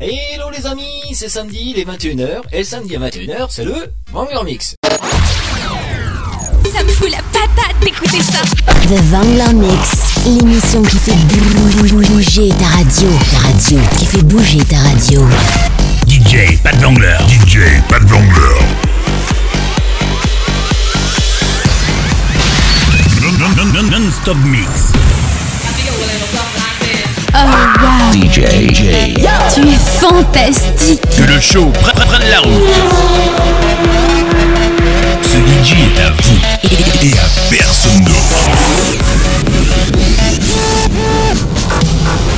Hello les amis, c'est samedi, il est 21h, et le samedi à 21h, c'est le Wangler Mix. Ça me fout la patate d'écouter ça. The Wangler Mix, l'émission qui fait bouger ta radio. Qui fait bouger ta radio. DJ, pas de Wangler. DJ, pas de Wangler. Non-stop mix. Oh wow. DJ. Yo. Tu es fantastique. Que le show prenne la route. Ce DJ est à vous et à personne d'autre.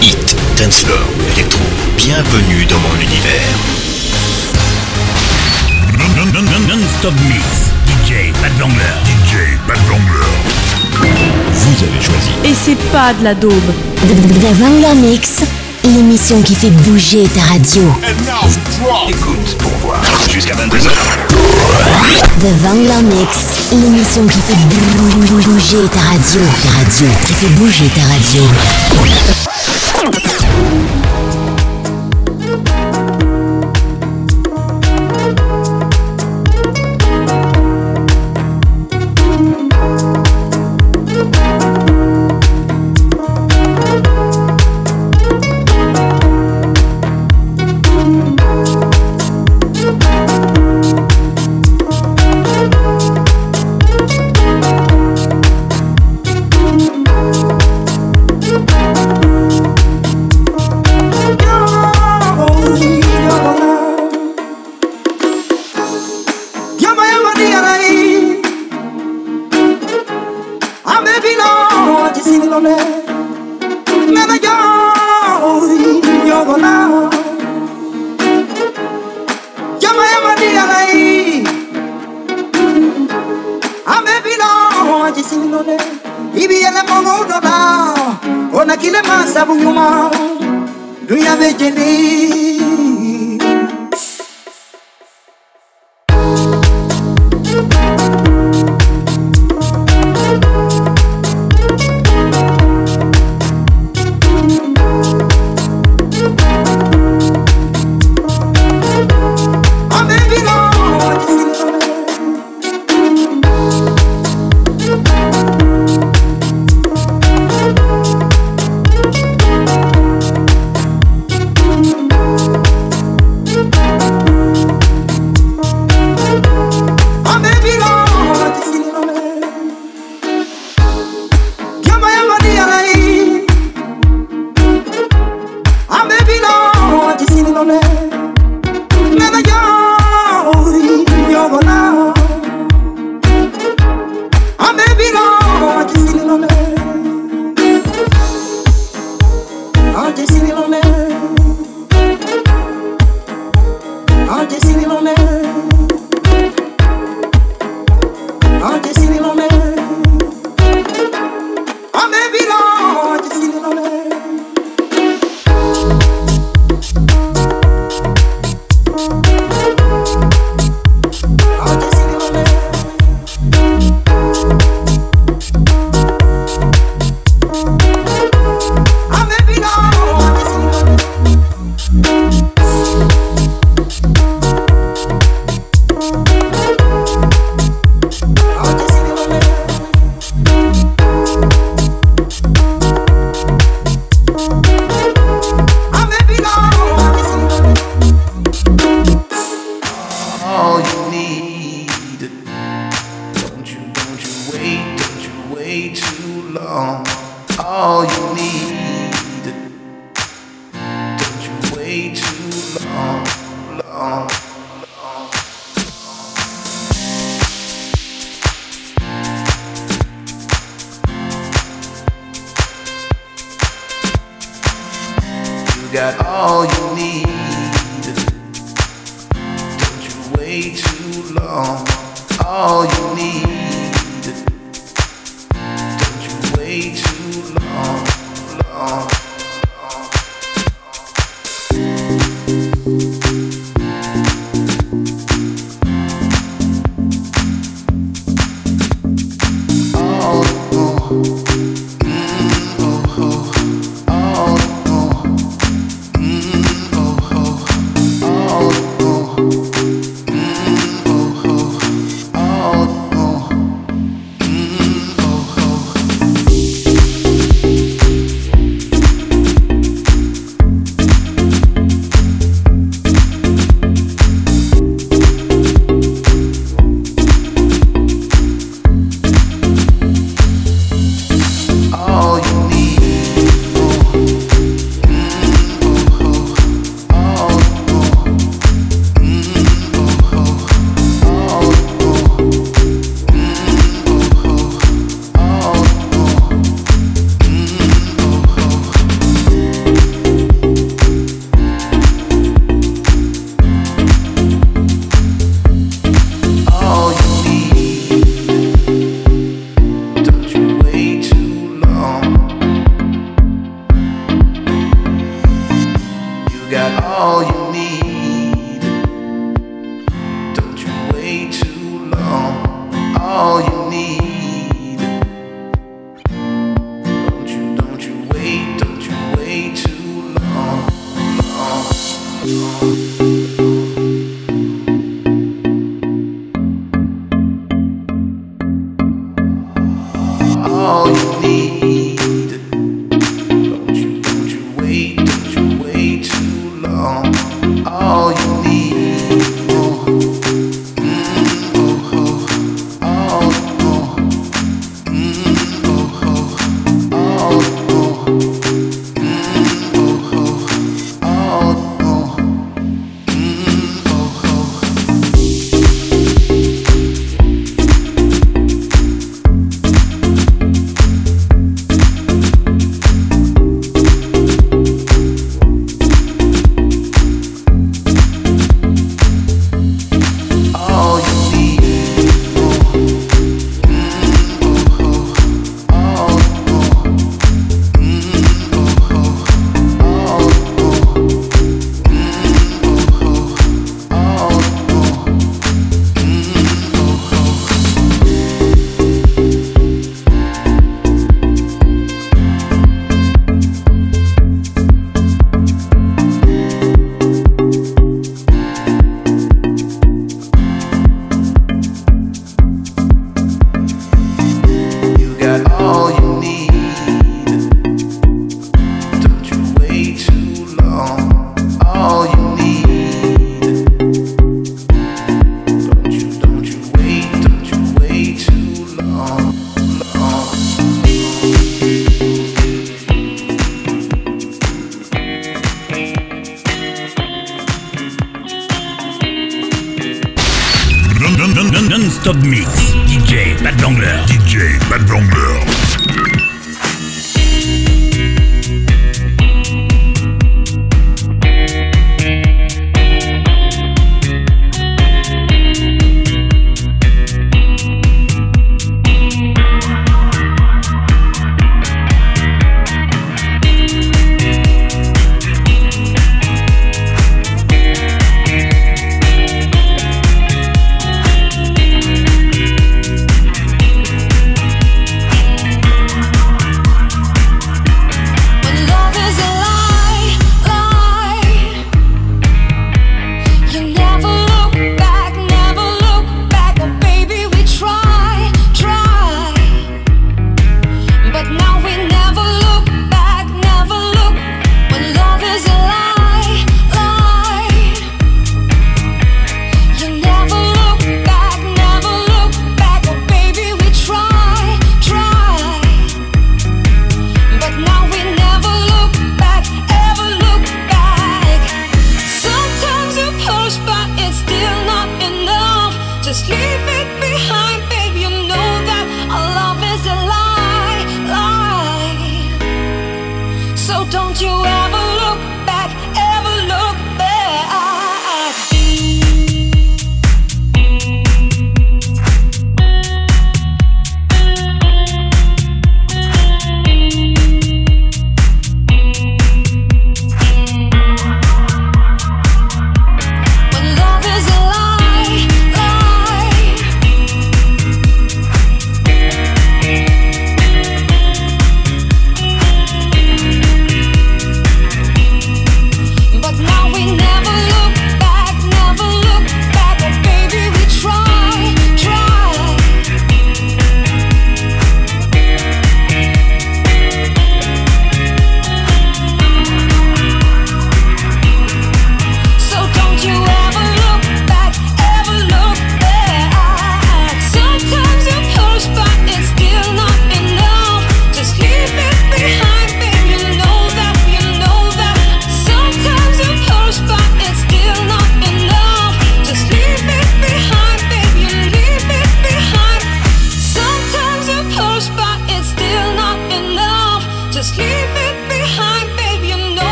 Hit, dance floor, électro. Bienvenue dans mon univers. Non-stop mix. DJ, pas de Wangler. DJ, pas de Wangler. Vous avez choisi. Et c'est pas de la daube. The Wangler Mix, l'émission qui fait bouger ta radio. Écoute pour voir. Jusqu'à 22h. The Wangler Mix, l'émission qui fait bouger ta radio. Qui fait bouger ta radio.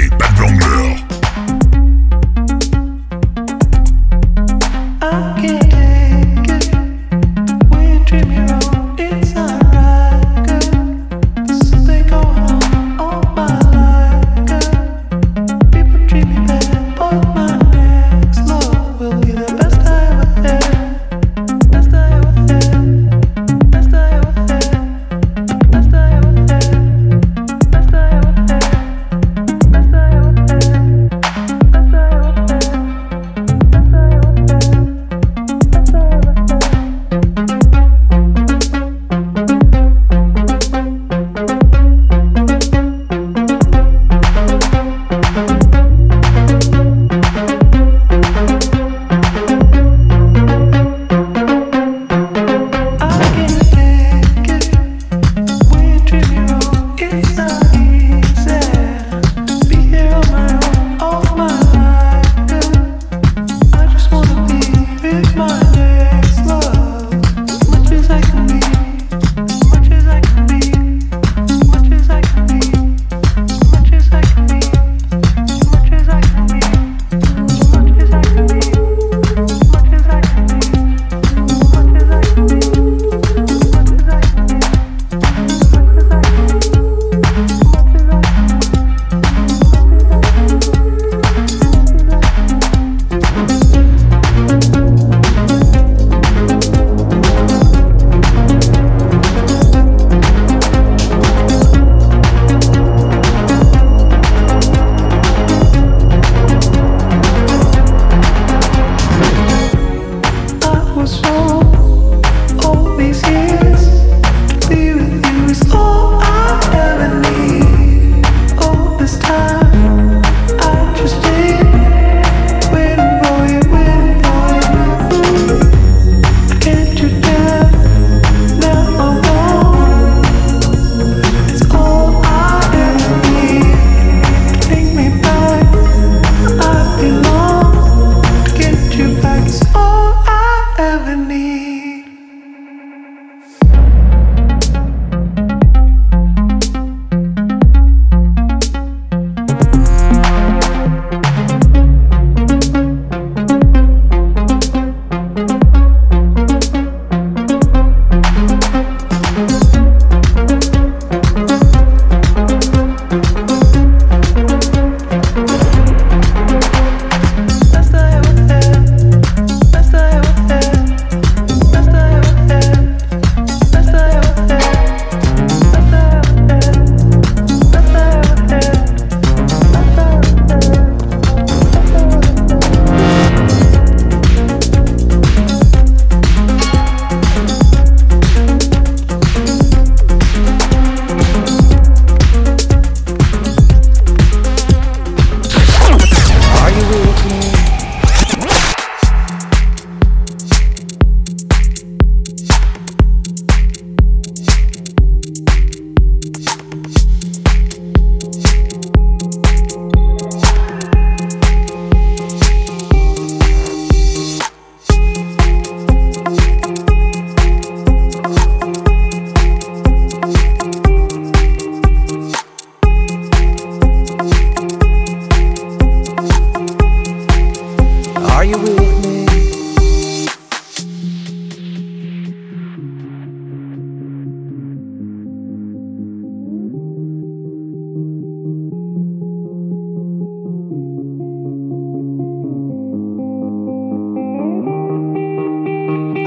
Hathaway par Wangler.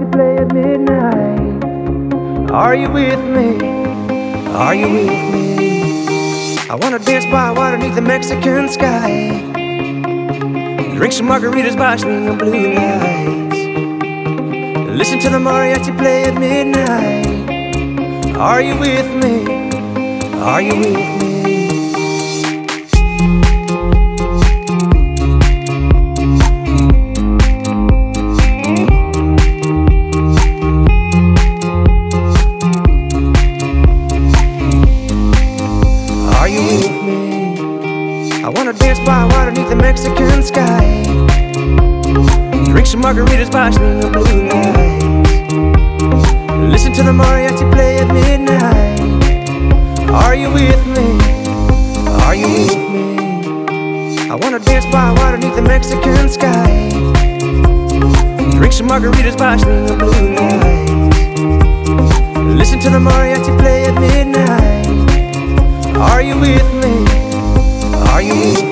to play at midnight. Are you with me? Are you with me? I wanna dance by water beneath the Mexican sky, drink some margaritas by swinging blue lights, listen to the mariachi play at midnight. Are you with me? Are you with me? Mexican sky, drink some margaritas by swinging blue lights, listen to the mariachi play at midnight. Are you with me? Are you with me? I wanna dance by water beneath the Mexican sky, drink some margaritas by swinging blue lights, listen to the mariachi play at midnight. Are you with me? Are you with me?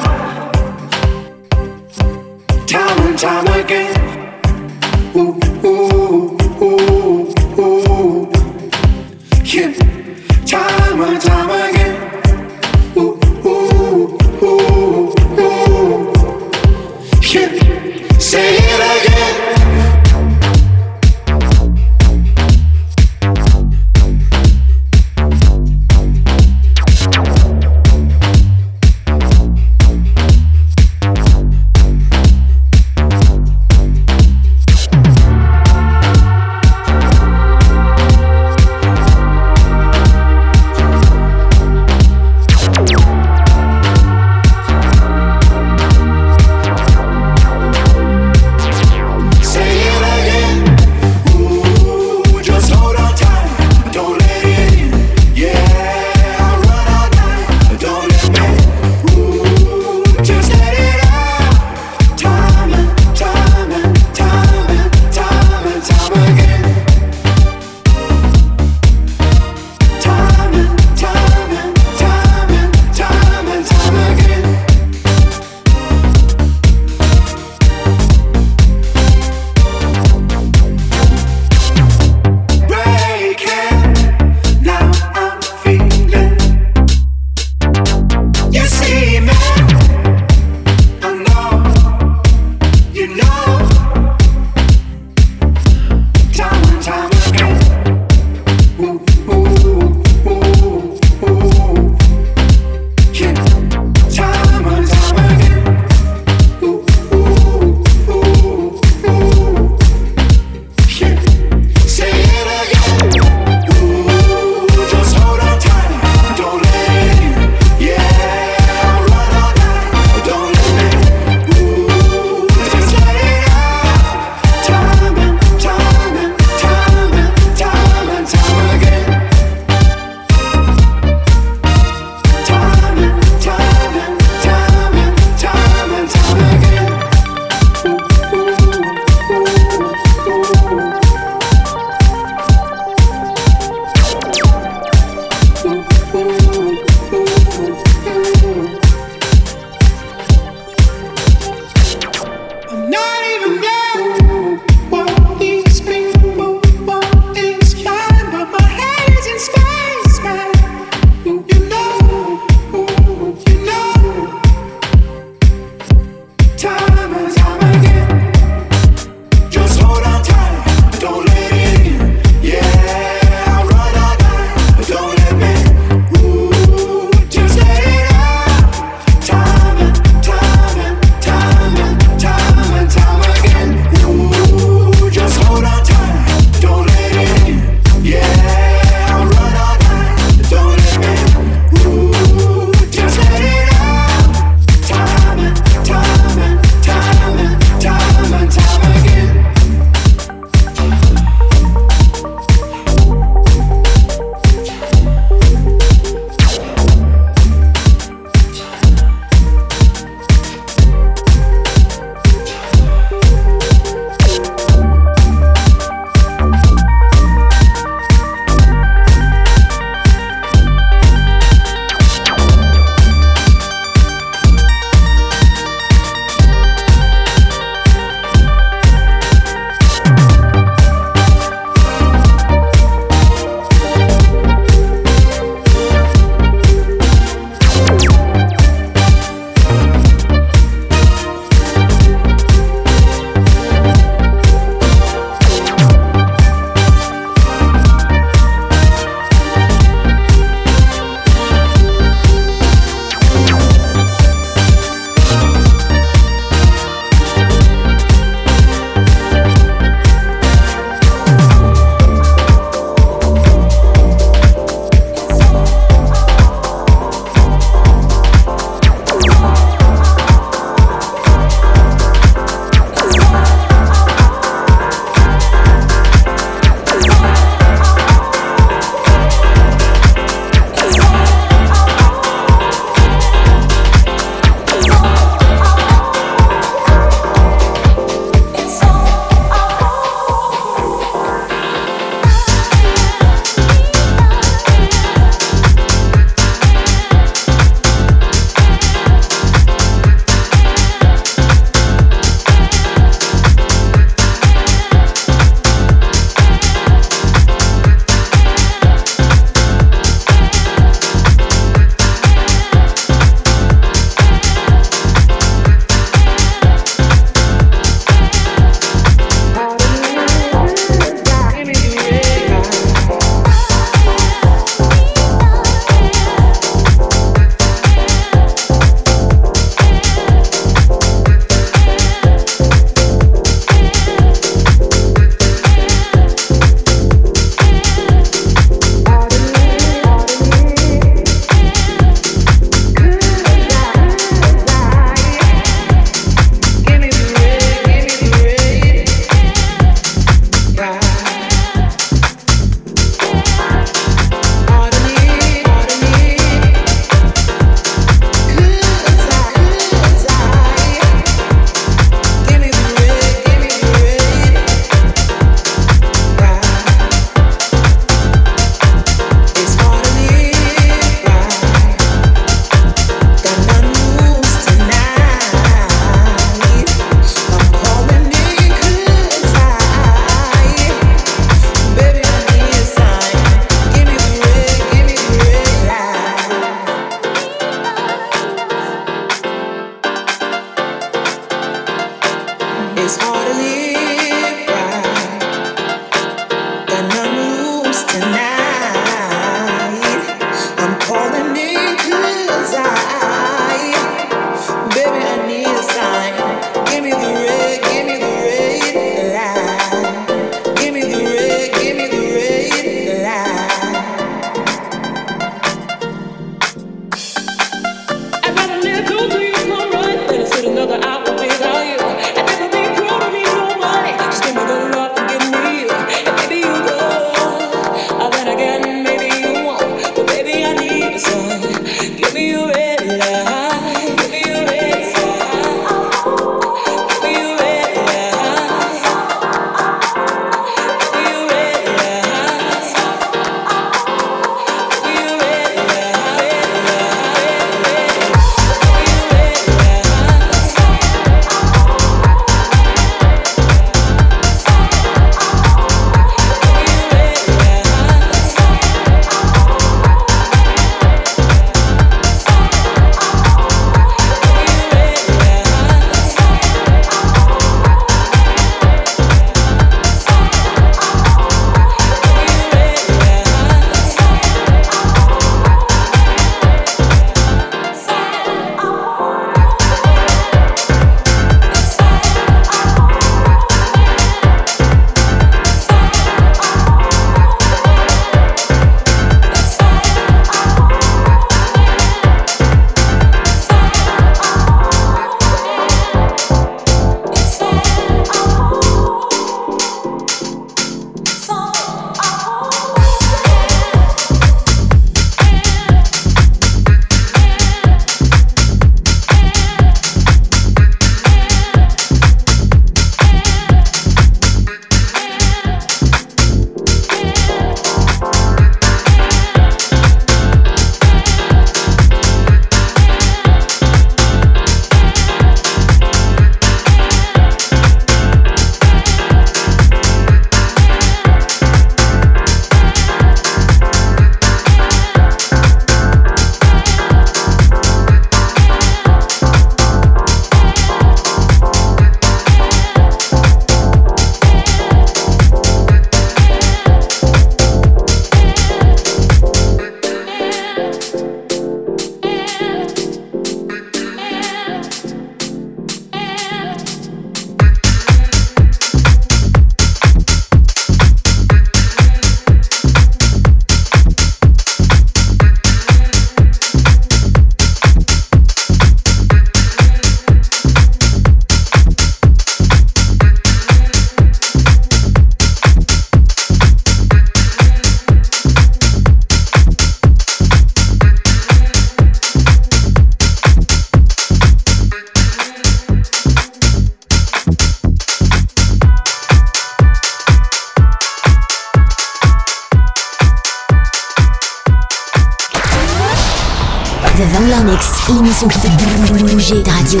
L'émission qui fait bouger ta radio,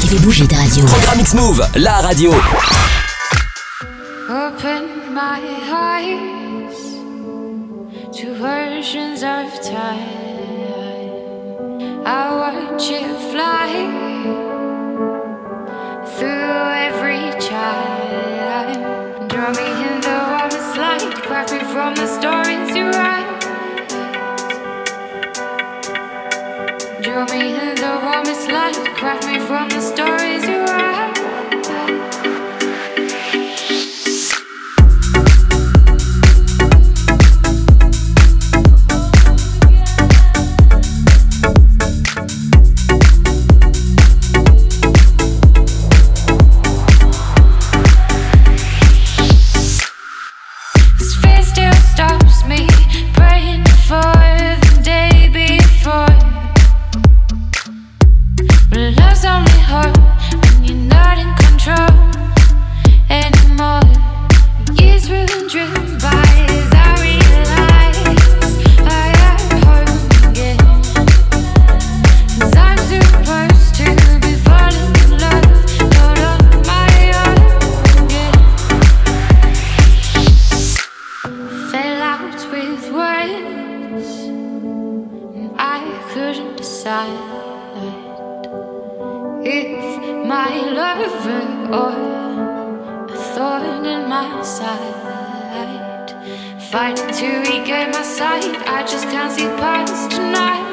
qui fait bouger ta radio. Programme X-Move, la radio. Open my eyes to versions of time. I watch it fly through every chime. Draw me in the warmest light, crafted from the stories you write. Draw me in the warmest light, craft me from the stories you write. If my lover or sword in my side, fighting to regain my sight. I just can't see past tonight,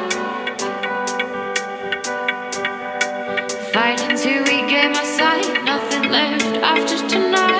fighting to regain my sight. Nothing left after tonight.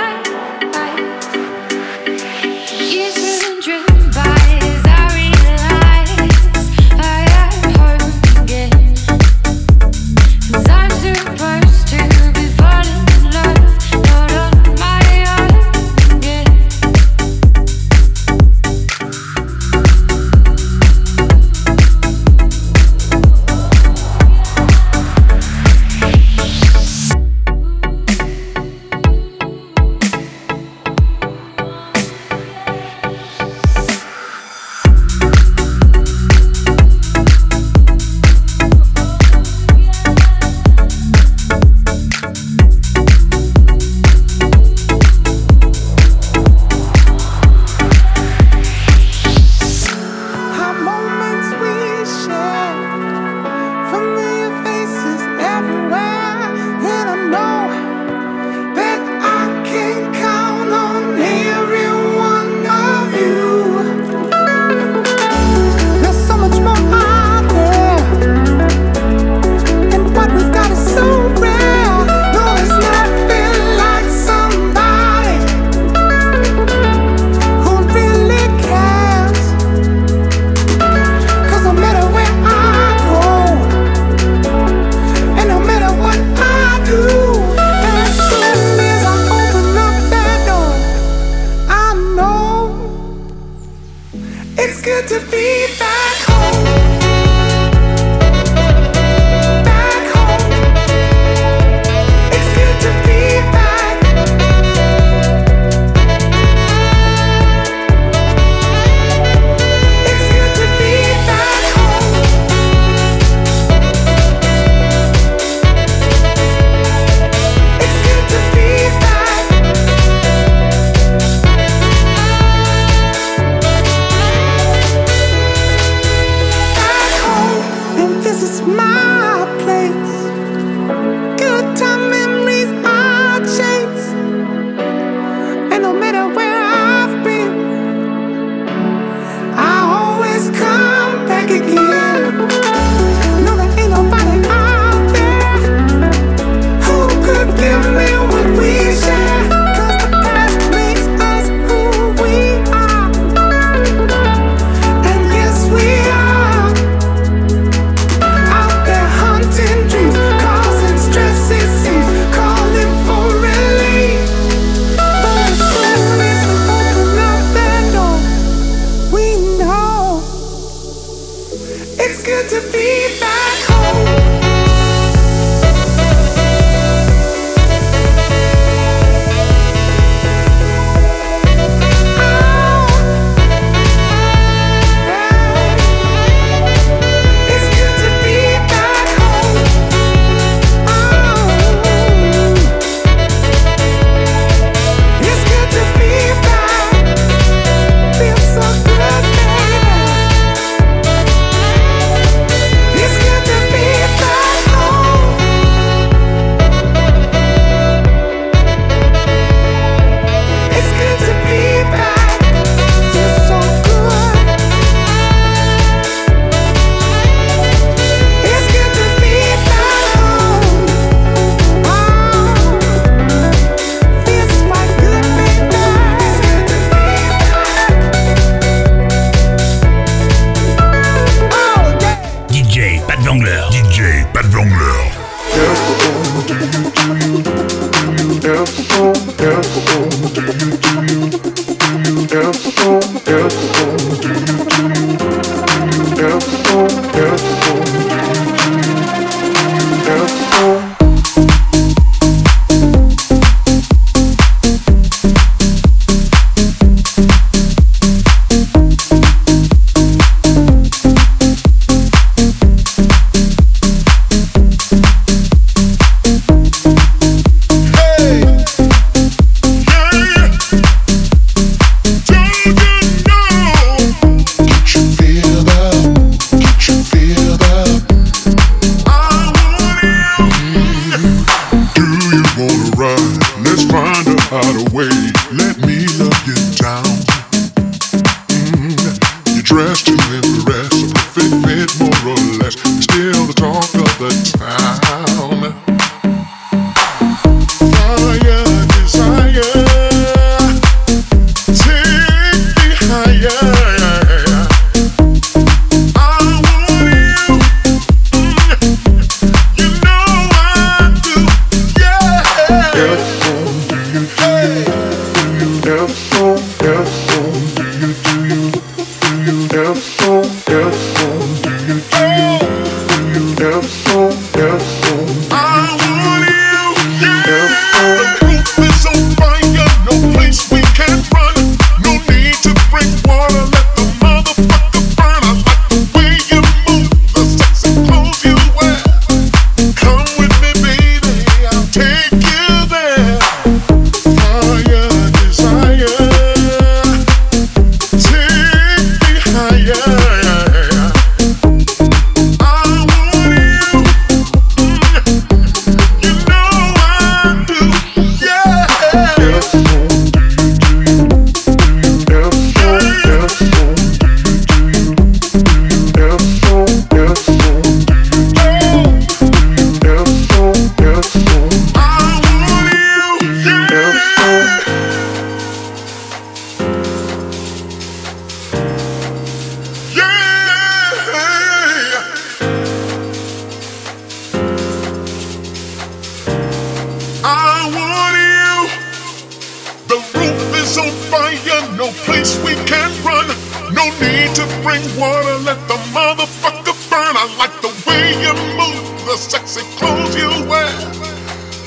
can't run. No need to bring water, let the motherfucker burn. I like the way you move, the sexy clothes you wear.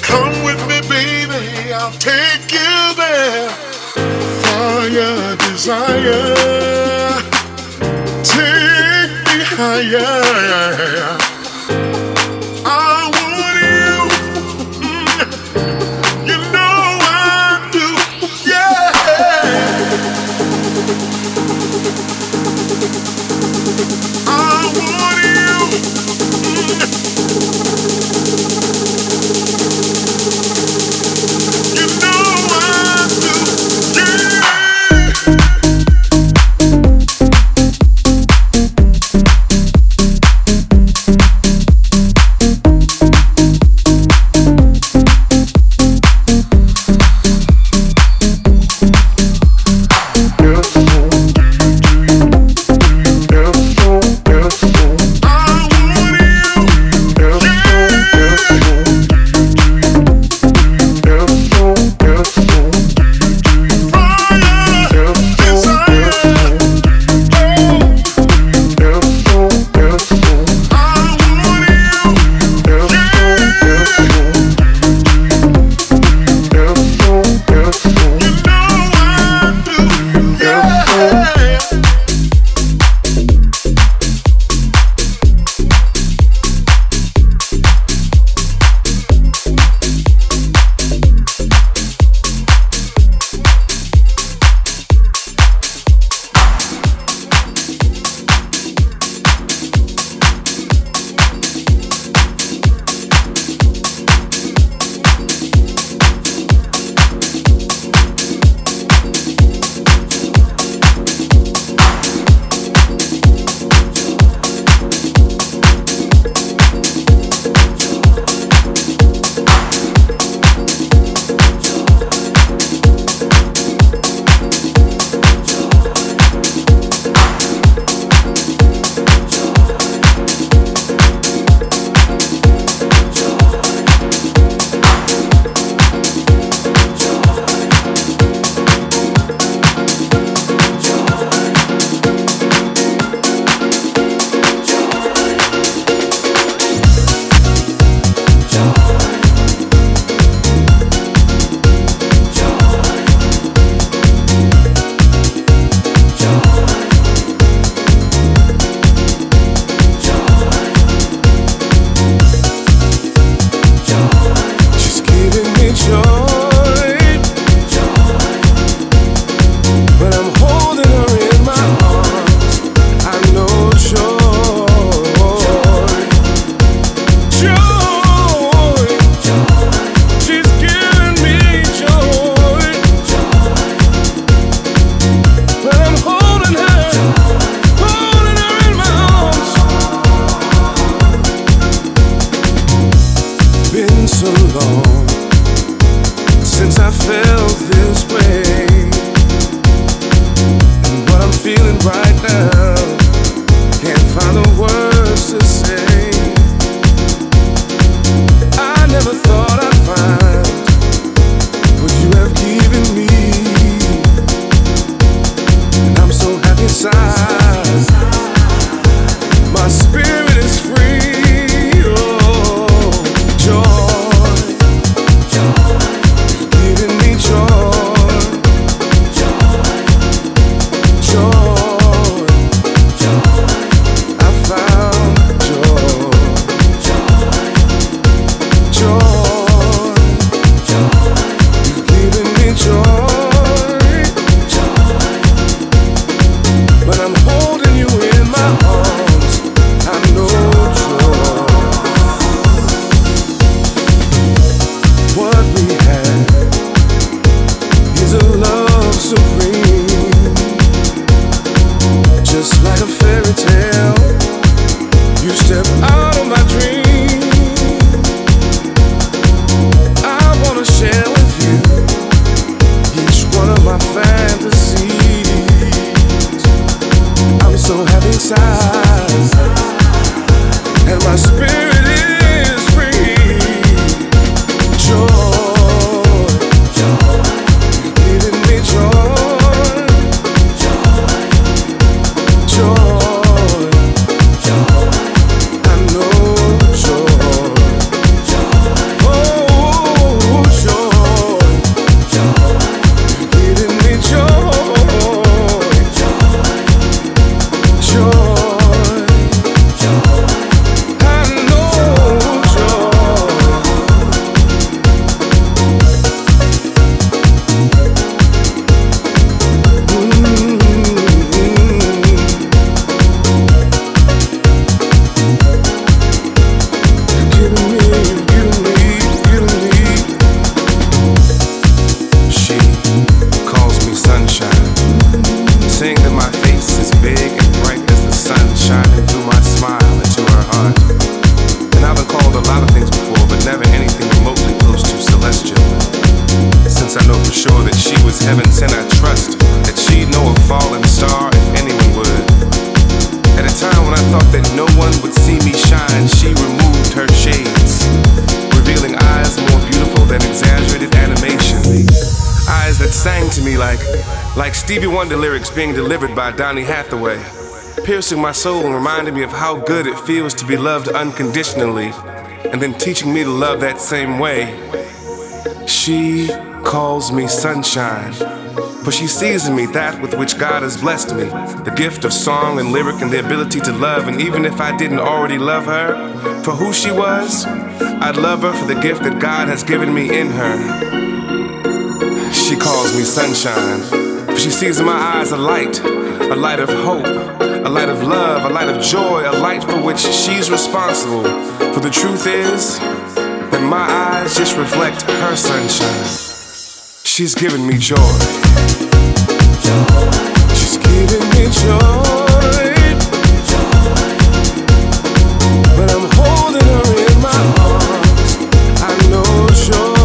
Come with me, baby, I'll take you there. Fire, desire, take me higher. I want you, you know I do, yeah. I want was heaven sent, I trust that she'd know a fallen star if anyone would. At a time when I thought that no one would see me shine, she removed her shades, revealing eyes more beautiful than exaggerated animation. Eyes that sang to me like Stevie Wonder lyrics being delivered by Donny Hathaway, piercing my soul and reminding me of how good it feels to be loved unconditionally, and then teaching me to love that same way. She calls me sunshine, for she sees in me that with which God has blessed me, the gift of song and lyric and the ability to love. And even if I didn't already love her for who she was, I'd love her for the gift that God has given me in her. She calls me sunshine, for she sees in my eyes a light of hope, a light of love, a light of joy, a light for which she's responsible. For the truth is that my eyes just reflect her sunshine. She's giving me joy. She's giving me joy. But I'm holding her in my arms. I know joy.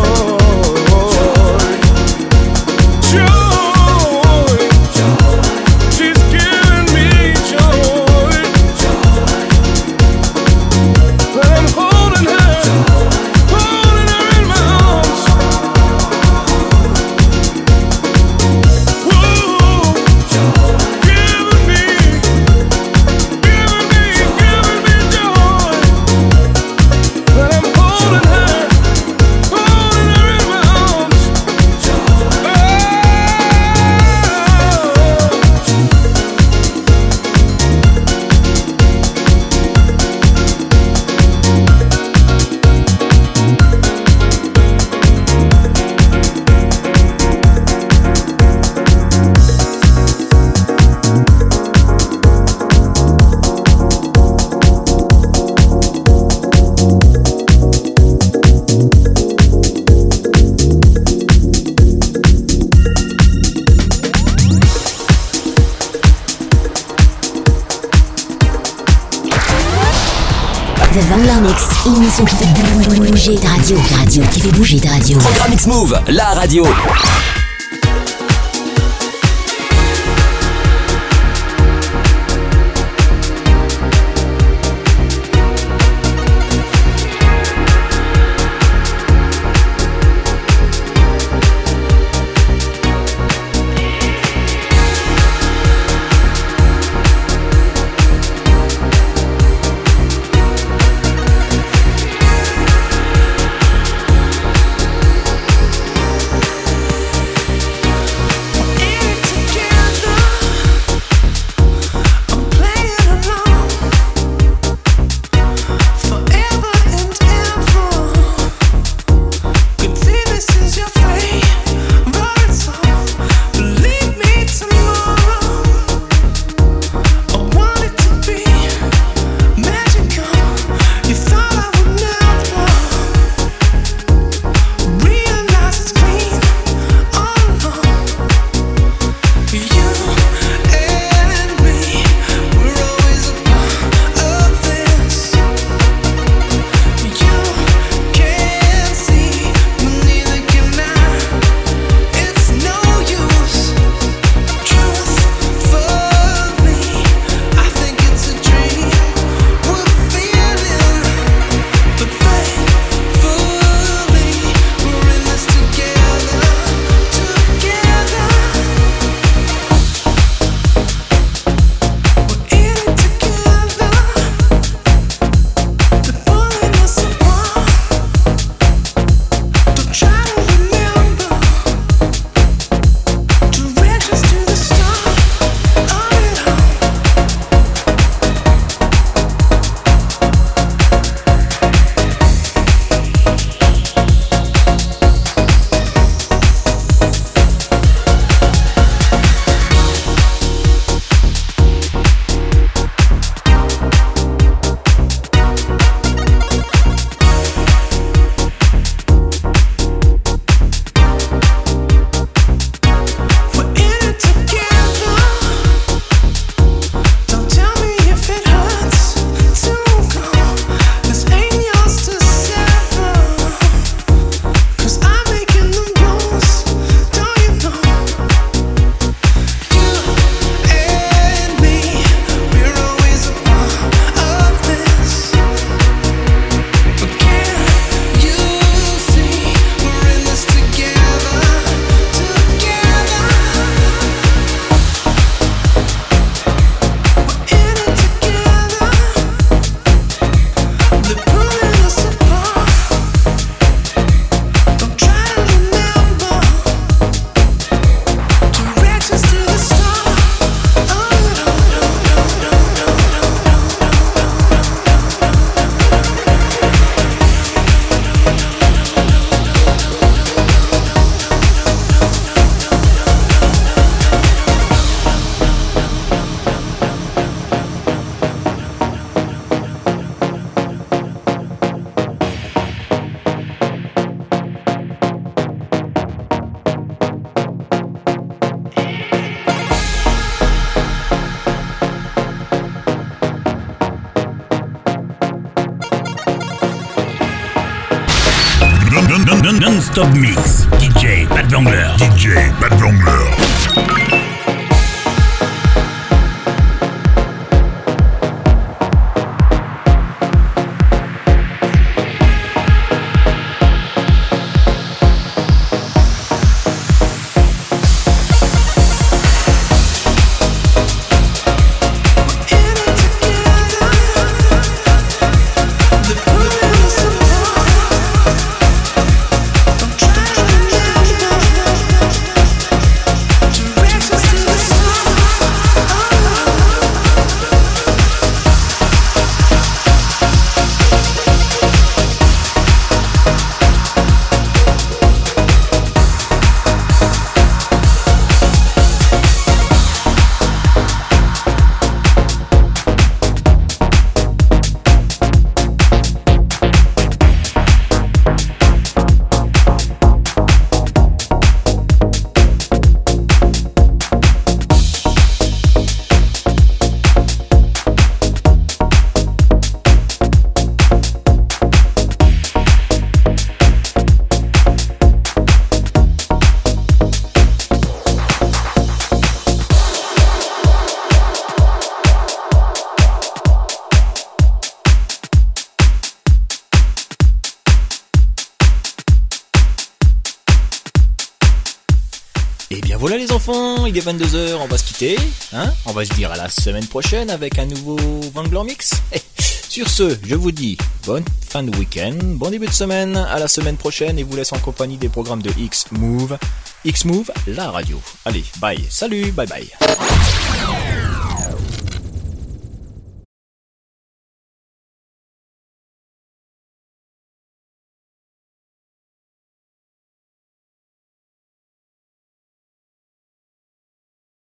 Radio qui fait bouger ta radio. Programme X-Move, la radio. Non-Stop Mix. DJ Pat Wangler. DJ Pat Wangler. Voilà les enfants, il est 22h, on va se quitter, hein, on va se dire à la semaine prochaine avec un nouveau Wangler Mix. Et sur ce, je vous dis bonne fin de week-end, bon début de semaine, à la semaine prochaine et vous laisse en compagnie des programmes de X-Move, la radio. Allez, bye, salut, bye bye.